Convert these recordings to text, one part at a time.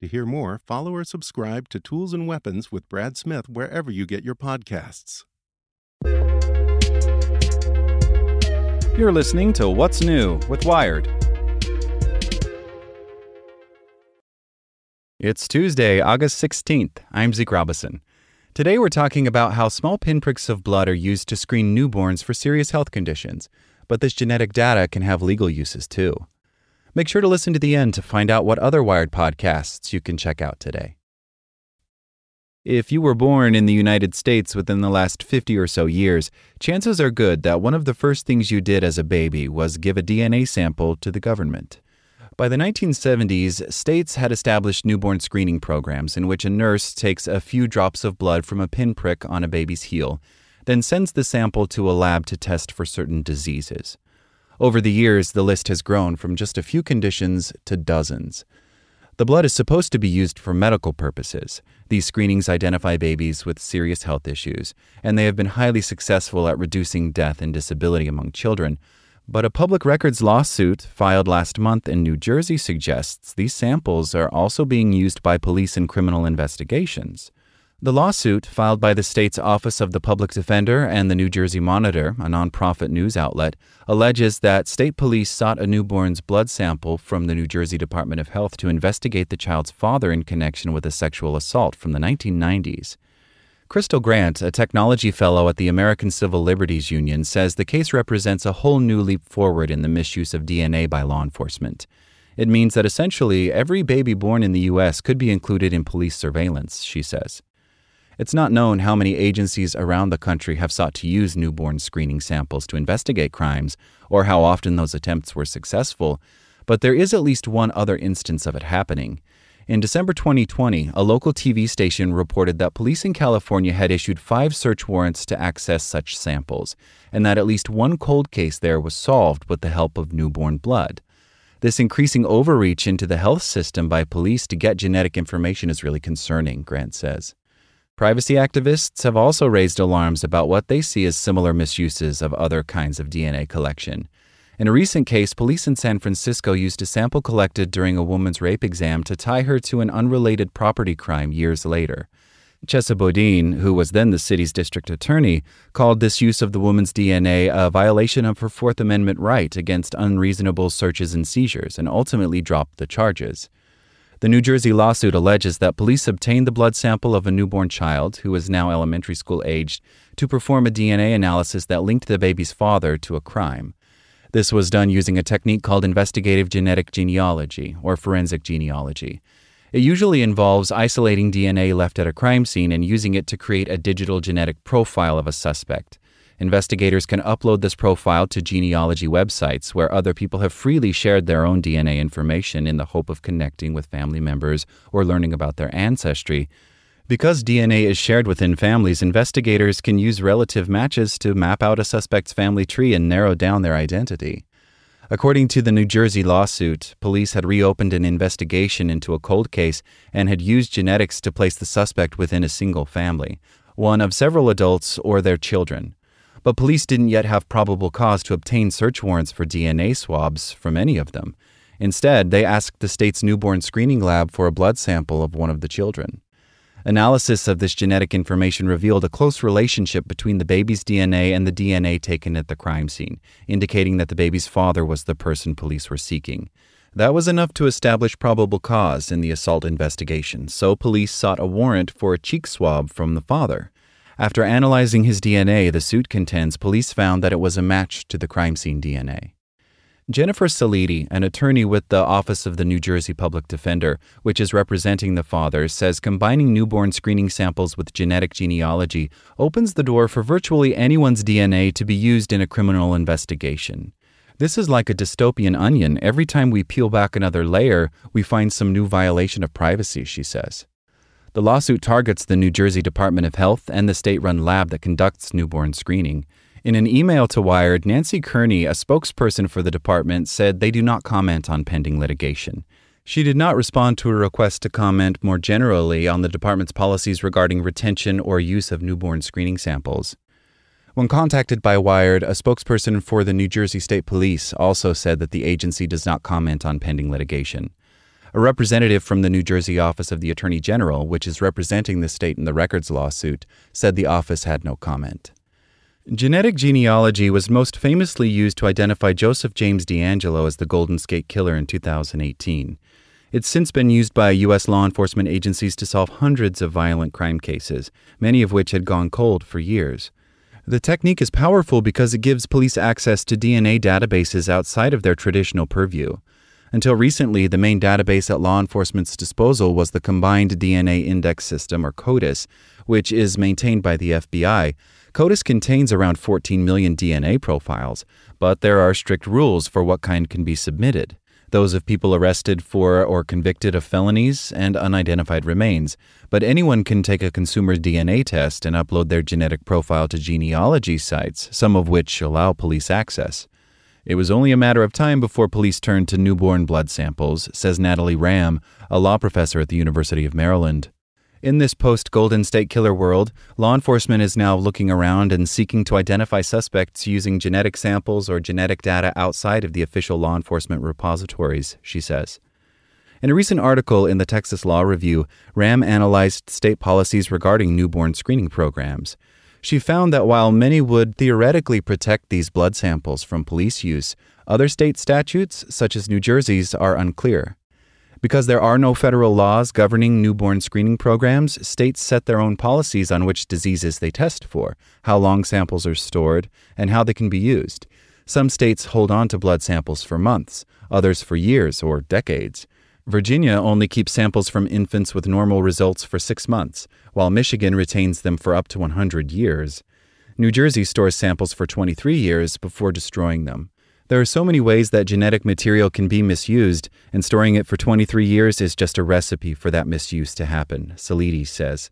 To hear more, follow or subscribe to Tools and Weapons with Brad Smith wherever you get your podcasts. You're listening to What's New with Wired. It's Tuesday, August 16th. I'm Zeke Robison. Today we're talking about how small pinpricks of blood are used to screen newborns for serious health conditions, but this genetic data can have legal uses too. Make sure to listen to the end to find out what other Wired podcasts you can check out today. If you were born in the United States within the last 50 or so years, chances are good that one of the first things you did as a baby was give a DNA sample to the government. By the 1970s, states had established newborn screening programs in which a nurse takes a few drops of blood from a pinprick on a baby's heel, then sends the sample to a lab to test for certain diseases. Over the years, the list has grown from just a few conditions to dozens. The blood is supposed to be used for medical purposes. These screenings identify babies with serious health issues, and they have been highly successful at reducing death and disability among children. But a public records lawsuit filed last month in New Jersey suggests these samples are also being used by police in criminal investigations. The lawsuit, filed by the state's Office of the Public Defender and the New Jersey Monitor, a nonprofit news outlet, alleges that state police sought a newborn's blood sample from the New Jersey Department of Health to investigate the child's father in connection with a sexual assault from the 1990s. Crystal Grant, a technology fellow at the American Civil Liberties Union, says the case represents a whole new leap forward in the misuse of DNA by law enforcement. It means that essentially every baby born in the U.S. could be included in police surveillance, she says. It's not known how many agencies around the country have sought to use newborn screening samples to investigate crimes or how often those attempts were successful, but there is at least one other instance of it happening. In December 2020, a local TV station reported that police in California had issued 5 search warrants to access such samples, and that at least one cold case there was solved with the help of newborn blood. This increasing overreach into the health system by police to get genetic information is really concerning, Grant says. Privacy activists have also raised alarms about what they see as similar misuses of other kinds of DNA collection. In a recent case, police in San Francisco used a sample collected during a woman's rape exam to tie her to an unrelated property crime years later. Chesa Boudin, who was then the city's district attorney, called this use of the woman's DNA a violation of her Fourth Amendment right against unreasonable searches and seizures, and ultimately dropped the charges. The New Jersey lawsuit alleges that police obtained the blood sample of a newborn child, who is now elementary school aged, to perform a DNA analysis that linked the baby's father to a crime. This was done using a technique called investigative genetic genealogy, or forensic genealogy. It usually involves isolating DNA left at a crime scene and using it to create a digital genetic profile of a suspect. Investigators can upload this profile to genealogy websites where other people have freely shared their own DNA information in the hope of connecting with family members or learning about their ancestry. Because DNA is shared within families, investigators can use relative matches to map out a suspect's family tree and narrow down their identity. According to the New Jersey lawsuit, police had reopened an investigation into a cold case and had used genetics to place the suspect within a single family, one of several adults or their children. But police didn't yet have probable cause to obtain search warrants for DNA swabs from any of them. Instead, they asked the state's newborn screening lab for a blood sample of one of the children. Analysis of this genetic information revealed a close relationship between the baby's DNA and the DNA taken at the crime scene, indicating that the baby's father was the person police were seeking. That was enough to establish probable cause in the assault investigation, so police sought a warrant for a cheek swab from the father. After analyzing his DNA, the suit contends police found that it was a match to the crime scene DNA. Jennifer Sellitti, an attorney with the Office of the New Jersey Public Defender, which is representing the father, says combining newborn screening samples with genetic genealogy opens the door for virtually anyone's DNA to be used in a criminal investigation. This is like a dystopian onion. Every time we peel back another layer, we find some new violation of privacy, she says. The lawsuit targets the New Jersey Department of Health and the state-run lab that conducts newborn screening. In an email to Wired, Nancy Kearney, a spokesperson for the department, said they do not comment on pending litigation. She did not respond to a request to comment more generally on the department's policies regarding retention or use of newborn screening samples. When contacted by Wired, a spokesperson for the New Jersey State Police also said that the agency does not comment on pending litigation. A representative from the New Jersey Office of the Attorney General, which is representing the state in the records lawsuit, said the office had no comment. Genetic genealogy was most famously used to identify Joseph James DeAngelo as the Golden State Killer in 2018. It's since been used by U.S. law enforcement agencies to solve hundreds of violent crime cases, many of which had gone cold for years. The technique is powerful because it gives police access to DNA databases outside of their traditional purview. Until recently, the main database at law enforcement's disposal was the Combined DNA Index System, or CODIS, which is maintained by the FBI. CODIS contains around 14 million DNA profiles, but there are strict rules for what kind can be submitted: those of people arrested for or convicted of felonies and unidentified remains. But anyone can take a consumer DNA test and upload their genetic profile to genealogy sites, some of which allow police access. It was only a matter of time before police turned to newborn blood samples, says Natalie Ram, a law professor at the University of Maryland. In this post-Golden State Killer world, law enforcement is now looking around and seeking to identify suspects using genetic samples or genetic data outside of the official law enforcement repositories, she says. In a recent article in the Texas Law Review, Ram analyzed state policies regarding newborn screening programs. She found that while many would theoretically protect these blood samples from police use, other state statutes, such as New Jersey's, are unclear. Because there are no federal laws governing newborn screening programs, states set their own policies on which diseases they test for, how long samples are stored, and how they can be used. Some states hold on to blood samples for months, others for years or decades. Virginia only keeps samples from infants with normal results for 6 months, while Michigan retains them for up to 100 years. New Jersey stores samples for 23 years before destroying them. There are so many ways that genetic material can be misused, and storing it for 23 years is just a recipe for that misuse to happen, Sellitti says.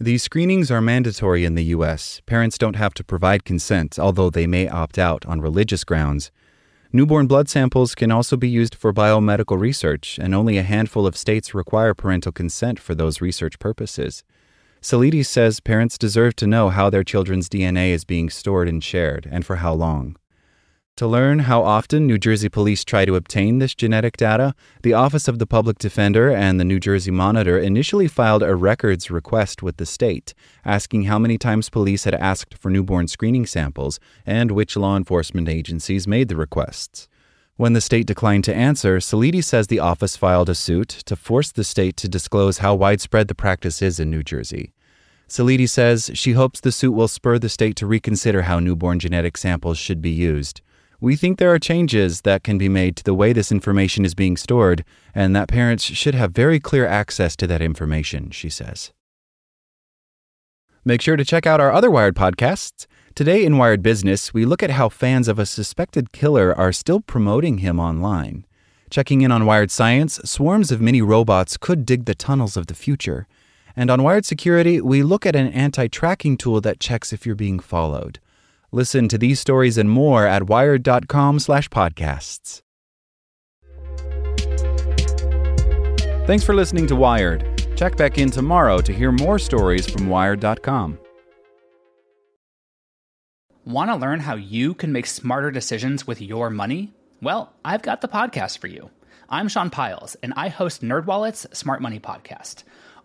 These screenings are mandatory in the U.S. Parents don't have to provide consent, although they may opt out on religious grounds. Newborn blood samples can also be used for biomedical research, and only a handful of states require parental consent for those research purposes. Sellitti says parents deserve to know how their children's DNA is being stored and shared, and for how long. To learn how often New Jersey police try to obtain this genetic data, the Office of the Public Defender and the New Jersey Monitor initially filed a records request with the state, asking how many times police had asked for newborn screening samples and which law enforcement agencies made the requests. When the state declined to answer, Sellitti says the office filed a suit to force the state to disclose how widespread the practice is in New Jersey. Sellitti says she hopes the suit will spur the state to reconsider how newborn genetic samples should be used. We think there are changes that can be made to the way this information is being stored, and that parents should have very clear access to that information, she says. Make sure to check out our other Wired podcasts. Today in Wired Business, we look at how fans of a suspected killer are still promoting him online. Checking in on Wired Science, swarms of mini robots could dig the tunnels of the future. And on Wired Security, we look at an anti-tracking tool that checks if you're being followed. Listen to these stories and more at wired.com/podcasts. Thanks for listening to Wired. Check back in tomorrow to hear more stories from wired.com. Want to learn how you can make smarter decisions with your money? Well, I've got the podcast for you. I'm Sean Piles, and I host NerdWallet's Smart Money Podcast.